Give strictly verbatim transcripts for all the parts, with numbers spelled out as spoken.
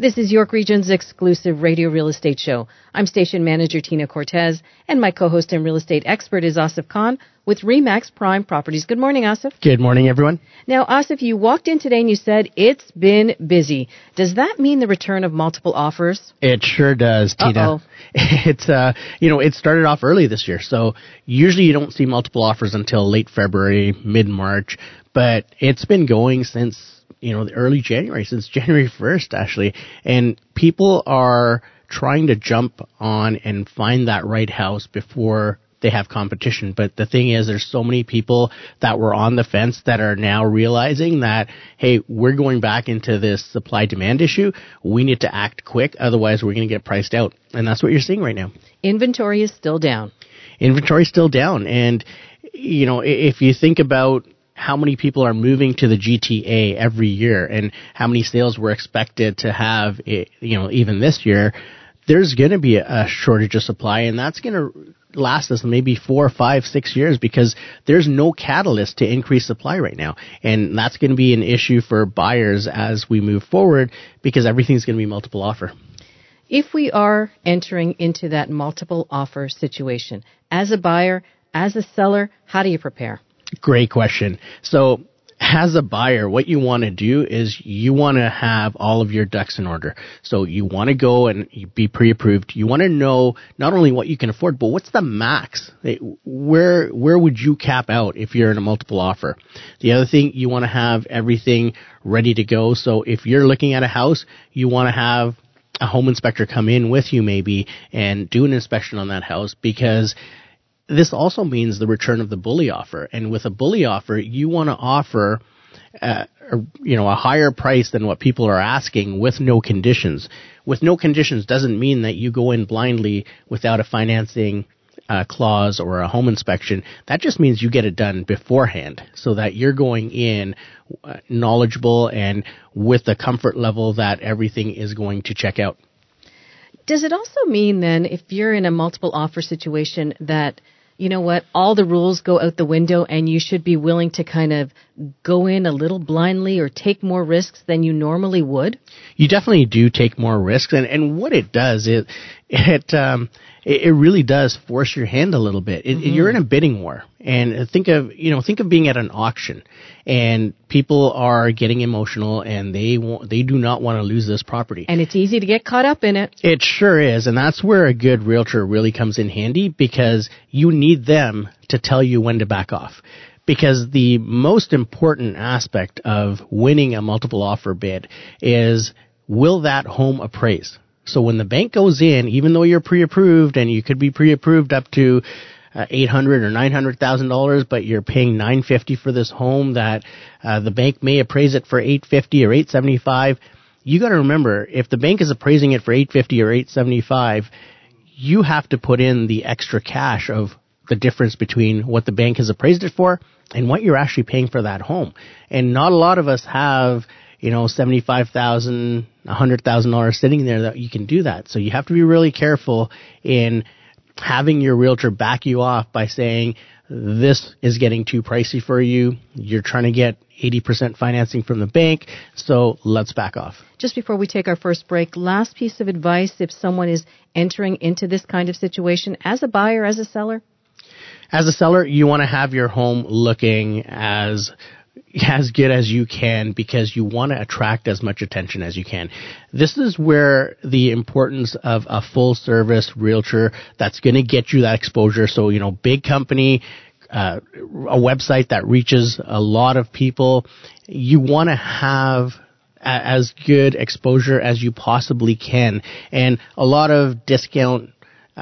This is York Region's exclusive radio real estate show. I'm station manager Tina Cortez, and my co-host and real estate expert is Asif Khan with RE/MAX Prime Properties. Good morning, Asif. Good morning, everyone. Now, Asif, you walked in today and you said it's been busy. Does that mean the return of multiple offers? It sure does, Tina. Uh-oh. It's uh, you know, it started off early this year, so usually you don't see multiple offers until late February, mid-March, but it's been going since, you know, the early January, since January first, actually. And people are trying to jump on and find that right house before they have competition. But the thing is, there's so many people that were on the fence that are now realizing that, hey, we're going back into this supply-demand issue. We need to act quick, otherwise we're going to get priced out. And that's what you're seeing right now. Inventory is still down. Inventory is still down. And, you know, if you think about how many people are moving to the G T A every year and how many sales we're expected to have, you know, even this year, there's going to be a shortage of supply, and that's going to last us maybe four, five, six years because there's no catalyst to increase supply right now. And that's going to be an issue for buyers as we move forward because everything's going to be multiple offer. If we are entering into that multiple offer situation, as a buyer, as a seller, how do you prepare? Great question. So as a buyer, what you want to do is you want to have all of your ducks in order. So you want to go and be pre-approved. You want to know not only what you can afford, but what's the max? Where where would you cap out if you're in a multiple offer? The other thing, you want to have everything ready to go. So if you're looking at a house, you want to have a home inspector come in with you maybe and do an inspection on that house, because this also means the return of the bully offer. And with a bully offer, you want to offer uh, you know, a higher price than what people are asking with no conditions. With no conditions doesn't mean that you go in blindly without a financing uh, clause or a home inspection. That just means you get it done beforehand so that you're going in knowledgeable and with the comfort level that everything is going to check out. Does it also mean then, if you're in a multiple offer situation, that, you know what, all the rules go out the window and you should be willing to kind of go in a little blindly or take more risks than you normally would? You definitely do take more risks. And, and what it does, it it, um, it it really does force your hand a little bit. It, mm-hmm. You're in a bidding war. And think of, you know, think of being at an auction and people are getting emotional and they won't, they do not want to lose this property. And it's easy to get caught up in it. It sure is. And that's where a good realtor really comes in handy, because you need them to tell you when to back off. Because the most important aspect of winning a multiple offer bid is, will that home appraise? So when the bank goes in, even though you're pre-approved, and you could be pre-approved up to uh, eight hundred thousand dollars or nine hundred thousand dollars, but you're paying nine hundred fifty thousand dollars for this home that uh, the bank may appraise it for eight hundred fifty thousand dollars or eight hundred seventy-five thousand dollars, you got to remember, if the bank is appraising it for eight hundred fifty thousand dollars or eight hundred seventy-five thousand dollars, you have to put in the extra cash of the difference between what the bank has appraised it for and what you're actually paying for that home. And not a lot of us have, you know, seventy-five thousand dollars, one hundred thousand dollars sitting there that you can do that. So you have to be really careful in having your realtor back you off by saying, this is getting too pricey for you. You're trying to get eighty percent financing from the bank, so let's back off. Just before we take our first break, last piece of advice if someone is entering into this kind of situation as a buyer, as a seller? As a seller, you want to have your home looking as as good as you can, because you want to attract as much attention as you can. This is where the importance of a full-service realtor that's going to get you that exposure. So, you know, big company, uh, a website that reaches a lot of people, you want to have a- as good exposure as you possibly can. And a lot of discount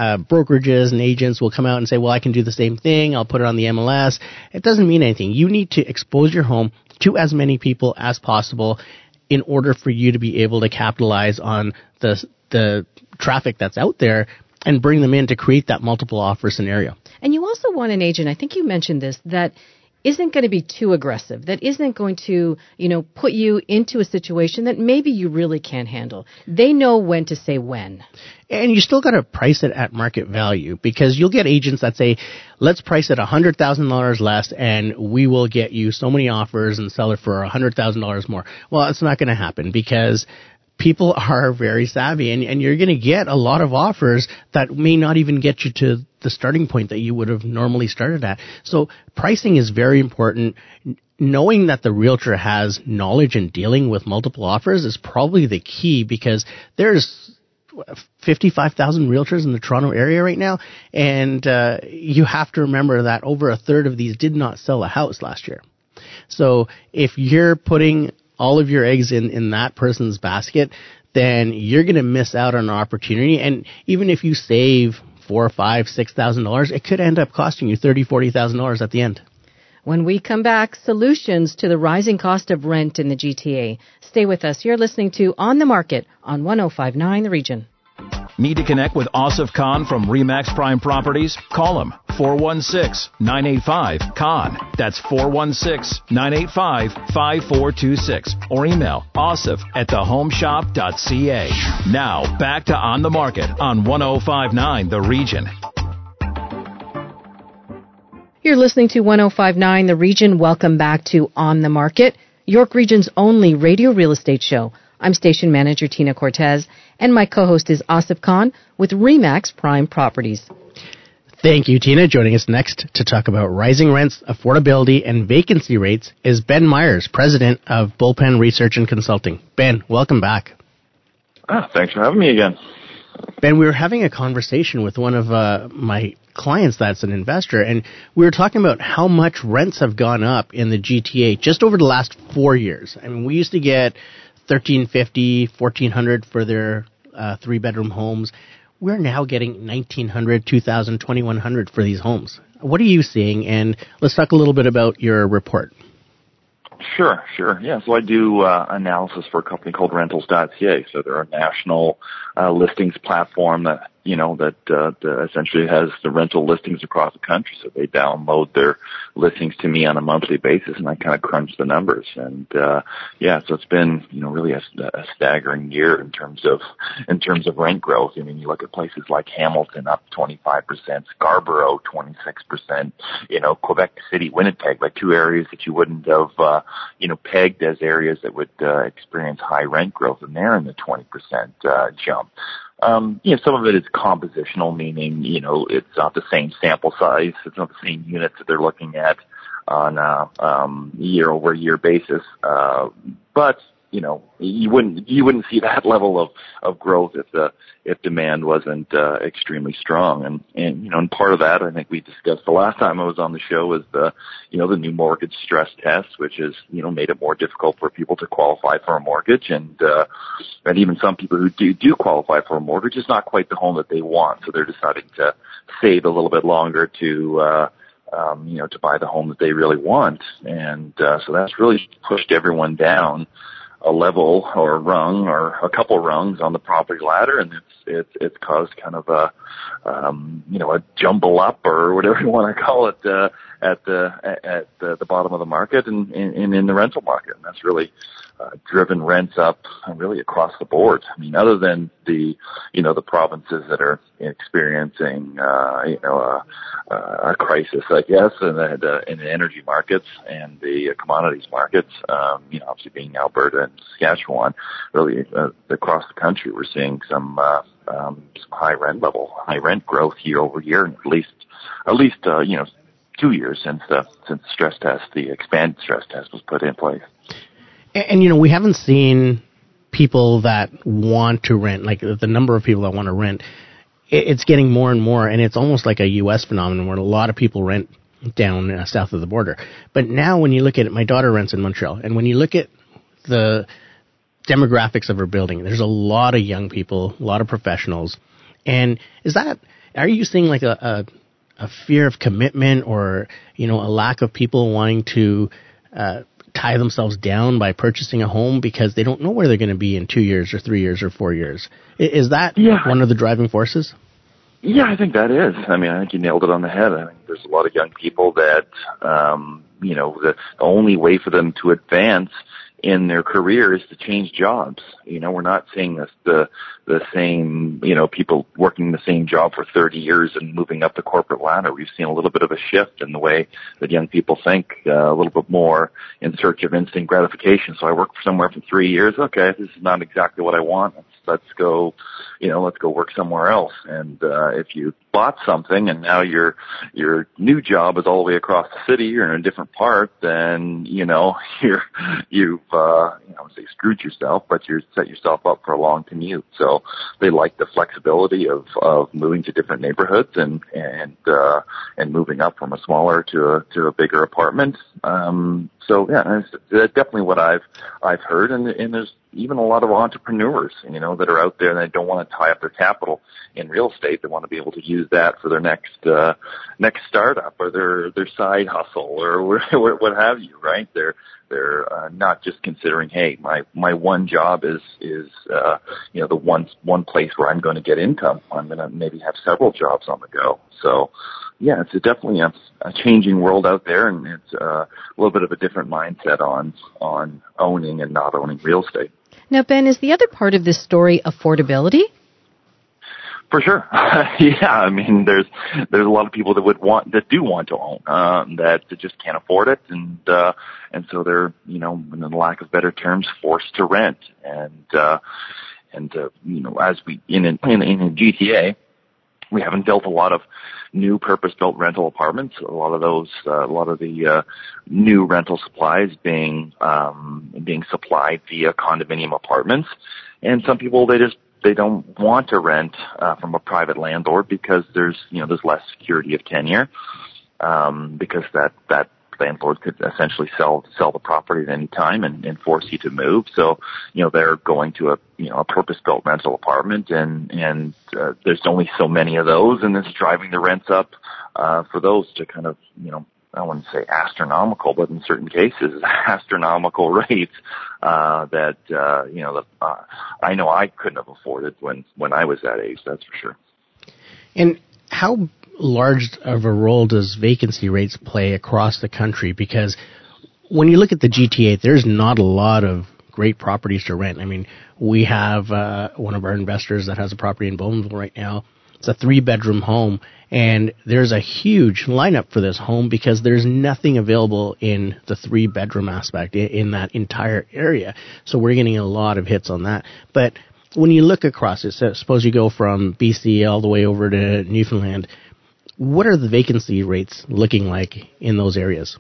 Uh, brokerages and agents will come out and say, well, I can do the same thing. I'll put it on the M L S. It doesn't mean anything. You need to expose your home to as many people as possible in order for you to be able to capitalize on the the traffic that's out there and bring them in to create that multiple offer scenario. And you also want an agent, I think you mentioned this, that isn't going to be too aggressive, that isn't going to, you know, put you into a situation that maybe you really can't handle. They know when to say when. And you still got to price it at market value, because you'll get agents that say, let's price it one hundred thousand dollars less and we will get you so many offers and sell it for one hundred thousand dollars more. Well, it's not going to happen, because people are very savvy, and, and you're going to get a lot of offers that may not even get you to the starting point that you would have normally started at. So pricing is very important. Knowing that the realtor has knowledge in dealing with multiple offers is probably the key, because there's fifty-five thousand realtors in the Toronto area right now, and uh, you have to remember that over a third of these did not sell a house last year. So if you're putting all of your eggs in, in that person's basket, then you're going to miss out on an opportunity. And even if you save four, five, six thousand dollars, it could end up costing you thirty, forty thousand dollars at the end. When we come back, solutions to the rising cost of rent in the G T A. Stay with us. You're listening to On the Market on one oh five point nine The Region. Need to connect with Asif Khan from RE/MAX Prime Properties? Call him, four one six, nine eight five, Khan. That's four one six, nine eight five, five four two six. Or email asif at the home shop dot c a. Now, back to On the Market on one oh five point nine The Region. You're listening to one oh five point nine The Region. Welcome back to On the Market, York Region's only radio real estate show. I'm station manager Tina Cortez, and my co-host is Asif Khan with RE/MAX Prime Properties. Thank you, Tina. Joining us next to talk about rising rents, affordability, and vacancy rates is Ben Myers, president of Bullpen Research and Consulting. Ben, welcome back. Ah, thanks for having me again. Ben, we were having a conversation with one of uh, my clients that's an investor, and we were talking about how much rents have gone up in the G T A just over the last four years. I mean, we used to get thirteen fifty, fourteen hundred for their uh, three-bedroom homes. We're now getting nineteen hundred, two thousand, twenty-one hundred for these homes. What are you seeing? And let's talk a little bit about your report. Sure, sure. Yeah, so I do uh, analysis for a company called Rentals dot c a. So they're a national uh, listings platform that, you know, that, uh, that essentially has the rental listings across the country. So they download their listings to me on a monthly basis, and I kind of crunch the numbers. And uh, yeah, so it's been, you know, really a, a staggering year in terms of in terms of rent growth. I mean, you look at places like Hamilton up twenty-five percent, Scarborough twenty-six percent, you know, Quebec City, Winnipeg, like two areas that you wouldn't have, uh, you know, pegged as areas that would uh, experience high rent growth, and they're in the twenty percent uh, jump. Um, you know, some of it is compositional, meaning, you know, it's not the same sample size. It's not the same units that they're looking at on a um, year-over-year basis. Uh, but, you know, you wouldn't you wouldn't see that level of, of growth if the if demand wasn't uh, extremely strong. And, and, you know, and part of that, I think we discussed the last time I was on the show, is the, you know, the new mortgage stress test, which has, you know, made it more difficult for people to qualify for a mortgage. And uh, and even some people who do, do qualify for a mortgage, it's not quite the home that they want. So they're deciding to save a little bit longer to uh Um, you know, to buy the home that they really want. And uh, so that's really pushed everyone down a level or a rung or a couple rungs on the property ladder, and it's it's it's caused kind of a um, you know a jumble up or whatever you want to call it uh, at the at the, the bottom of the market and in in the rental market, and that's really uh, driven rents up really across the board. I mean, other than the you know the provinces that are experiencing uh, you know a Uh, a crisis, I guess, in the, in the energy markets and the commodities markets, um, you know, obviously being Alberta and Saskatchewan, really uh, across the country, we're seeing some, uh, um, some high rent level, high rent growth year over year, and at least, at least, uh, you know, two years since the, since the stress test, the expanded stress test was put in place. And, and you know, we haven't seen people that want to rent, like the number of people that want to rent. It's getting more and more, and it's almost like a U S phenomenon where a lot of people rent down uh, south of the border. But now when you look at it, my daughter rents in Montreal, and when you look at the demographics of her building, there's a lot of young people, a lot of professionals. And is that – are you seeing like a, a, a fear of commitment or, you know, a lack of people wanting to uh, tie themselves down by purchasing a home because they don't know where they're going to be in two years or three years or four years? Is that yeah. one of the driving forces? Yeah, I think that is. I mean, I think you nailed it on the head. I think there's a lot of young people that, um, you know, the only way for them to advance in their career is to change jobs. You know, we're not seeing this, the the same, you know, people working the same job for thirty years and moving up the corporate ladder. We've seen a little bit of a shift in the way that young people think, uh, a little bit more in search of instant gratification. So I worked somewhere for three years. Okay, this is not exactly what I want. Let's, let's go, you know, let's go work somewhere else. And uh, if you bought something and now your your new job is all the way across the city or in a different part, then, you know, you're, you've, uh, you know, I would say screwed yourself, but you set yourself up for a long commute. So they like the flexibility of, of moving to different neighborhoods and, and, uh, and moving up from a smaller to a, to a bigger apartment. Um, so yeah, that's, that's definitely what I've, I've heard. And, and there's even a lot of entrepreneurs, you know, that are out there and they don't want to tie up their capital in real estate. They want to be able to use that for their next, uh, next startup or their, their side hustle or what have you, right? They're, they're uh, not just considering, hey, my, my one job is, is, uh, you know, the one, one place where I'm going to get income. I'm going to maybe have several jobs on the go. So yeah, it's a definitely a, a changing world out there, and it's uh, a little bit of a different mindset on, on owning and not owning real estate. Now, Ben, is the other part of this story affordability? For sure. Yeah, I mean, there's, there's a lot of people that would want, that do want to own, um, that just can't afford it. And, uh, and so they're, you know, in the lack of better terms, forced to rent. And, uh, and, uh, you know, as we, in, in, in, in G T A, we haven't built a lot of new purpose-built rental apartments. A lot of those, uh, a lot of the uh, new rental supplies being um, being supplied via condominium apartments. And some people, they just they don't want to rent uh, from a private landlord because there's you know there's less security of tenure um, because that that. landlord could essentially sell sell the property at any time and, and force you to move. So, you know, they're going to a you know a purpose-built rental apartment, and and uh, there's only so many of those, and it's driving the rents up uh, for those to kind of you know I wouldn't say astronomical, but in certain cases astronomical rates uh, that uh, you know the, uh, I know I couldn't have afforded when when I was that age. That's for sure. And how large of a role does vacancy rates play across the country? Because when you look at the G T A, there's not a lot of great properties to rent. I mean, we have uh, one of our investors that has a property in Bowmanville right now. It's a three-bedroom home, and there's a huge lineup for this home because there's nothing available in the three-bedroom aspect in that entire area. So we're getting a lot of hits on that. But when you look across it, so suppose you go from B C all the way over to Newfoundland, what are the vacancy rates looking like in those areas?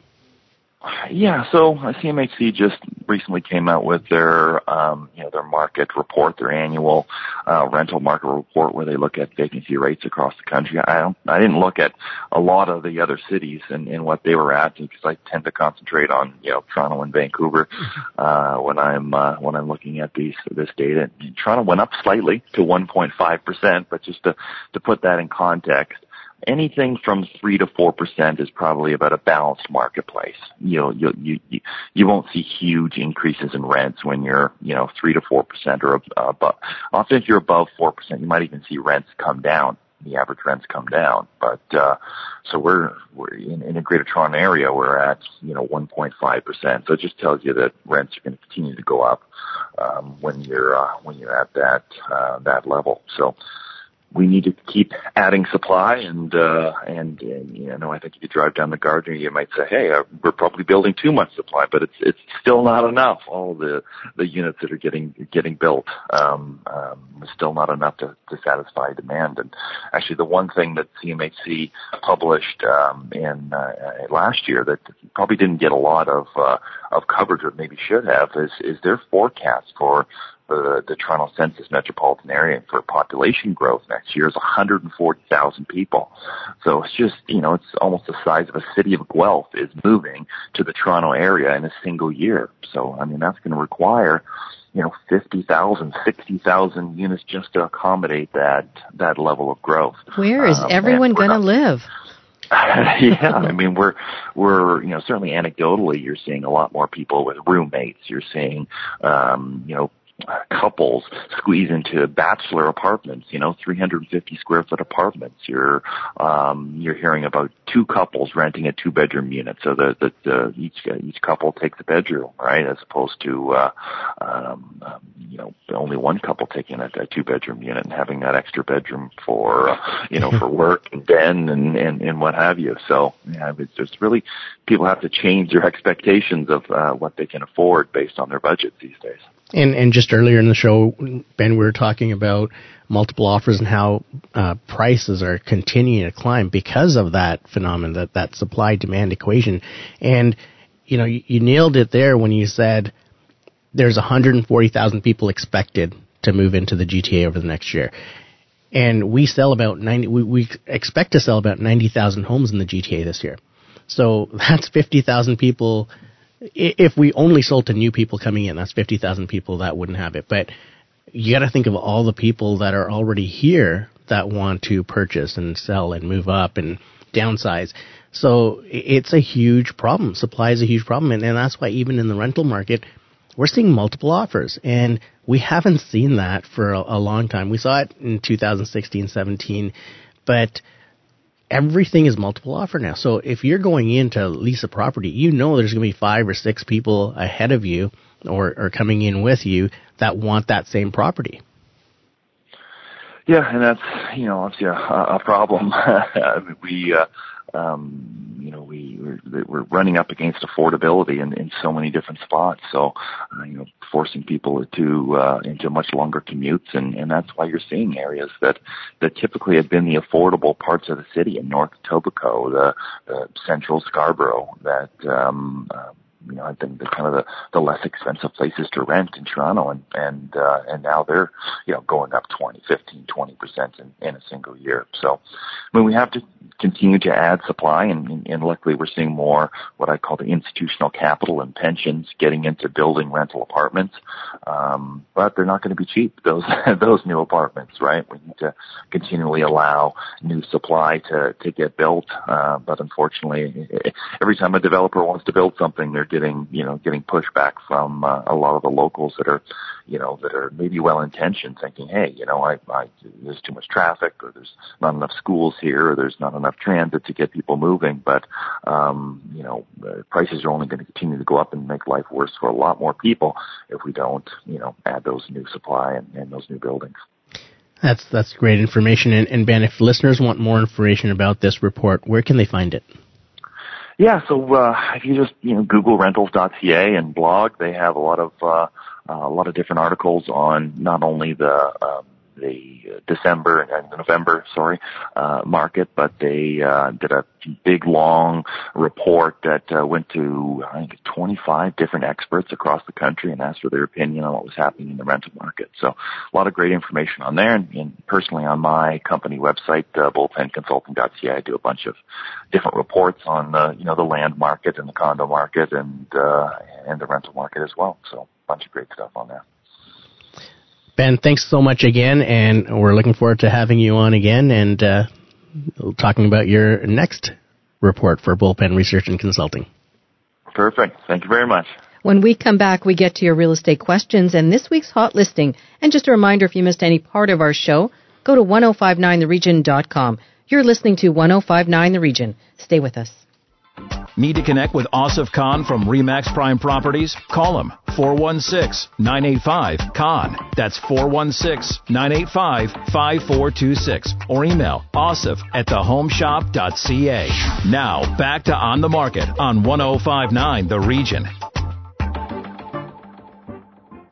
Yeah, so C M H C just recently came out with their, um, you know, their market report, their annual uh, rental market report, where they look at vacancy rates across the country. I don't, I didn't look at a lot of the other cities and, and what they were at, because I tend to concentrate on, you know, Toronto and Vancouver uh, when I'm uh, when I'm looking at these this data. And Toronto went up slightly to one point five percent, but just to to put that in context, anything from three to four percent is probably about a balanced marketplace. You know, you you you won't see huge increases in rents when you're you know three to four percent or above. Often, if you're above four percent, you might even see rents come down. The average rents come down, but uh, so we're we're in, in the Greater Toronto area. We're at you know one point five percent. So it just tells you that rents are going to continue to go up um, when you're uh, when you're at that uh, that level. So we need to keep adding supply, and uh, and, and you know I think if you drive down the Gardiner, you might say, hey, uh, we're probably building too much supply, but it's it's still not enough. All the the units that are getting getting built um, um, is still not enough to, to satisfy demand. And actually, the one thing that C M H C published um, in uh, last year that probably didn't get a lot of uh, of coverage, or maybe should have, is is their forecast for The, the Toronto Census metropolitan area for population growth next year is one hundred forty thousand people. So it's just, you know, it's almost the size of a city of Guelph is moving to the Toronto area in a single year. So, I mean, that's going to require, you know, fifty thousand, sixty thousand units just to accommodate that, that level of growth. Where is um, everyone going to live? Yeah, I mean, we're, we're, you know, certainly anecdotally, you're seeing a lot more people with roommates. You're seeing, um, you know, couples squeeze into bachelor apartments, you know, three hundred fifty square foot apartments. You're, um, you're hearing about two couples renting a two bedroom unit. So the, the, the each, uh, each couple takes a bedroom, right? As opposed to, uh, um, um you know, only one couple taking a, a two bedroom unit and having that extra bedroom for, uh, you know, for work and den and, and, and what have you. So, yeah, it's just really, people have to change their expectations of, uh, what they can afford based on their budget these days. And, and just earlier in the show, Ben, we were talking about multiple offers and how uh, prices are continuing to climb because of that phenomenon, that, that supply-demand equation. And, you know, you, you nailed it there when you said there's one hundred forty thousand people expected to move into the G T A over the next year. And we sell about ninety, we, we expect to sell about ninety thousand homes in the G T A this year. So that's fifty thousand people. If we only sold to new people coming in, that's fifty thousand people that wouldn't have it. But you got to think of all the people that are already here that want to purchase and sell and move up and downsize. So it's a huge problem. Supply is a huge problem. And, and that's why even in the rental market, we're seeing multiple offers. And we haven't seen that for a, a long time. We saw it in two thousand sixteen, seventeen. But everything is multiple offer now. So if you're going in to lease a property, you know there's going to be five or six people ahead of you or, or coming in with you that want that same property. Yeah, and that's, you know, obviously a, a problem. we, uh, um, you know, we, we're, we're running up against affordability in, in so many different spots. So, uh, you know, forcing people to, uh, into much longer commutes. And, and that's why you're seeing areas that, that typically have been the affordable parts of the city in North Etobicoke, the, the central Scarborough, that, um, uh, you know, I think the kind of the, the less expensive places to rent in Toronto, and, and, uh, and now they're, you know, going up twenty, fifteen, twenty percent in, in a single year. So, I mean, we have to continue to add supply, and, and luckily we're seeing more what I call the institutional capital and pensions getting into building rental apartments. Um, but they're not going to be cheap, those, those new apartments, right? We need to continually allow new supply to, to get built. Uh, but unfortunately, every time a developer wants to build something, they're getting, you know, getting pushback from uh, a lot of the locals that are, you know, that are maybe well-intentioned, thinking, hey, you know, I, I, there's too much traffic, or there's not enough schools here, or there's not enough transit to get people moving. But, um, you know, uh, prices are only going to continue to go up and make life worse for a lot more people if we don't, you know, add those new supply and, and those new buildings. That's, that's great information. And, and Ben, if listeners want more information about this report, where can they find it? Yeah, so uh, if you just, you know, Google Rentals dot C A and blog, they have a lot of uh, a lot of different articles on not only the um, the December and November, sorry, uh, market, but they uh, did a big long report that uh, went to I think twenty-five different experts across the country and asked for their opinion on what was happening in the rental market. So a lot of great information on there, and, and personally on my company website, uh, bullpen consulting dot C A, I do a bunch of different reports on the, you know, the land market and the condo market and uh, and the rental market as well. So a bunch of great stuff on there. Ben, thanks so much again, and we're looking forward to having you on again and uh, talking about your next report for Bullpen Research and Consulting. Perfect. Thank you very much. When we come back, we get to your real estate questions and this week's hot listing. And just a reminder, if you missed any part of our show, go to ten fifty-nine the region dot com. You're listening to ten fifty-nine The Region. Stay with us. Need to connect with Asif Khan from RE/MAX Prime Properties? Call him, four one six, nine eight five, Khan. That's four one six, nine eight five, five four two six. Or email asif at the home shop dot C A. Now, back to On the Market on ten fifty-nine The Region.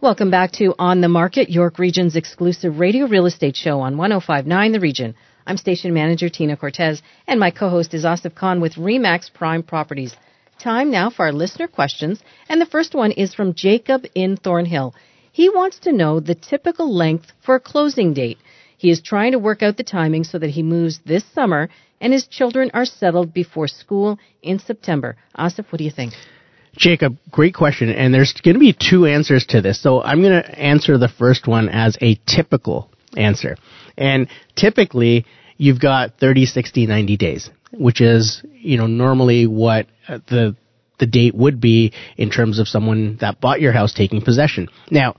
Welcome back to On the Market, York Region's exclusive radio real estate show on ten fifty-nine The Region. I'm station manager Tina Cortez, and my co-host is Asif Khan with RE/MAX Prime Properties. Time now for our listener questions, and the first one is from Jacob in Thornhill. He wants to know the typical length for a closing date. He is trying to work out the timing so that he moves this summer, and his children are settled before school in September. Asif, what do you think? Jacob, great question, and there's going to be two answers to this. So I'm going to answer the first one as a typical answer. And typically, you've got thirty, sixty, ninety days, which is, you know, normally what the the date would be in terms of someone that bought your house taking possession. Now,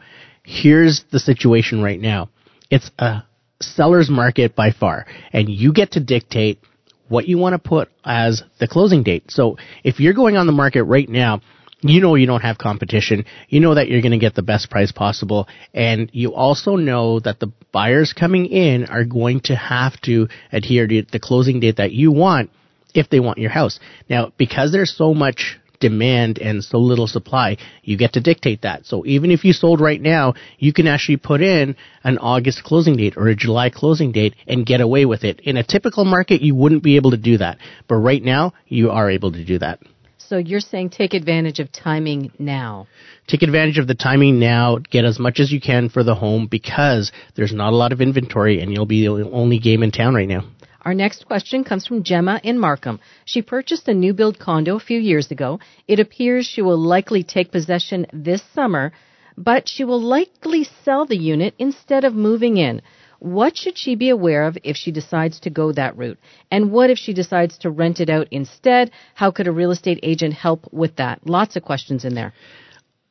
here's the situation right now. It's a seller's market by far, and you get to dictate what you want to put as the closing date. So if you're going on the market right now, you know you don't have competition. You know that you're going to get the best price possible. And you also know that the buyers coming in are going to have to adhere to the closing date that you want if they want your house. Now, because there's so much demand and so little supply, you get to dictate that. So even if you sold right now, you can actually put in an August closing date or a July closing date and get away with it. In a typical market, you wouldn't be able to do that. But right now, you are able to do that. So you're saying take advantage of timing now. Take advantage of the timing now. Get as much as you can for the home because there's not a lot of inventory and you'll be the only game in town right now. Our next question comes from Gemma in Markham. She purchased a new build condo a few years ago. It appears she will likely take possession this summer, but she will likely sell the unit instead of moving in. What should she be aware of if she decides to go that route? And what if she decides to rent it out instead? How could a real estate agent help with that? Lots of questions in there.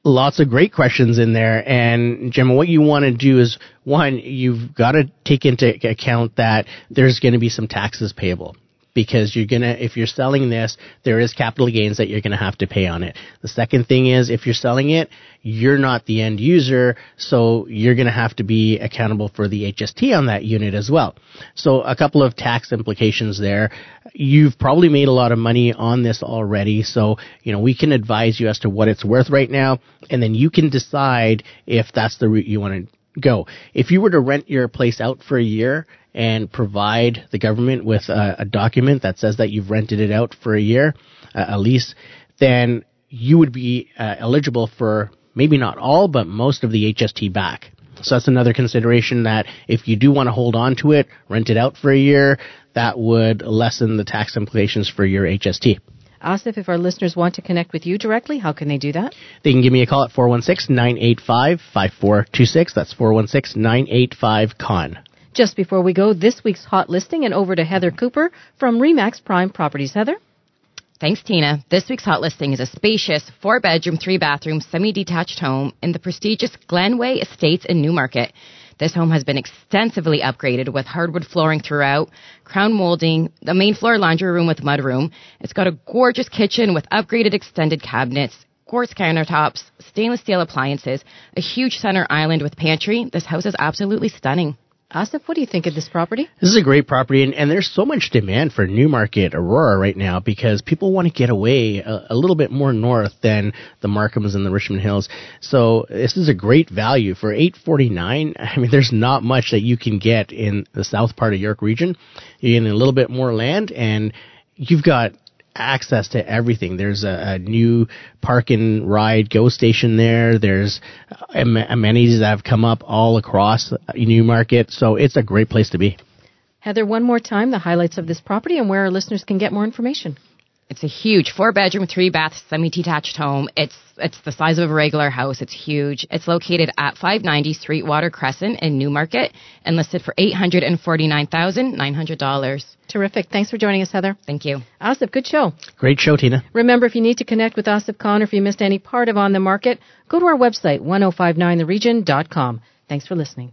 Lots of great questions in there. And, Gemma, what you want to do is, one, you've got to take into account that there's going to be some taxes payable. Because you're going to, if you're selling this, there is capital gains that you're going to have to pay on it. The second thing is, if you're selling it, you're not the end user, so you're going to have to be accountable for the H S T on that unit as well. So a couple of tax implications there. You've probably made a lot of money on this already, so, you know, we can advise you as to what it's worth right now, and then you can decide if that's the route you want to go. If you were to rent your place out for a year, and provide the government with a, a document that says that you've rented it out for a year, uh, a lease, then you would be uh, eligible for maybe not all, but most of the H S T back. So that's another consideration that if you do want to hold on to it, rent it out for a year, that would lessen the tax implications for your H S T. Asif, if our listeners want to connect with you directly, how can they do that? They can give me a call at four one six, nine eight five, five four two six. That's four one six, nine eight five, C O N. Just before we go, this week's hot listing, and over to Heather Cooper from RE/MAX Prime Properties. Heather? Thanks, Tina. This week's hot listing is a spacious four-bedroom, three-bathroom, semi-detached home in the prestigious Glenway Estates in Newmarket. This home has been extensively upgraded with hardwood flooring throughout, crown molding, the main floor laundry room with mudroom. It's got a gorgeous kitchen with upgraded extended cabinets, quartz countertops, stainless steel appliances, a huge center island with pantry. This house is absolutely stunning. Asif, what do you think of this property? This is a great property, and, and there's so much demand for Newmarket, Aurora right now because people want to get away a, a little bit more north than the Markhams and the Richmond Hills. So this is a great value for eight forty-nine. I mean, there's not much that you can get in the south part of York region. You're getting a little bit more land, and you've got access to everything. There's a, a new park and ride go station there. There's am- amenities that have come up all across Newmarket. So it's a great place to be. Heather, one more time, the highlights of this property and where our listeners can get more information. It's a huge four-bedroom, three-bath, semi-detached home. It's it's the size of a regular house. It's huge. It's located at five ninety Sweetwater Crescent in Newmarket and listed for eight hundred forty-nine thousand nine hundred dollars. Terrific. Thanks for joining us, Heather. Thank you. Asif, good show. Great show, Tina. Remember, if you need to connect with Asif Khan or if you missed any part of On the Market, go to our website, ten fifty-nine the region dot com. Thanks for listening.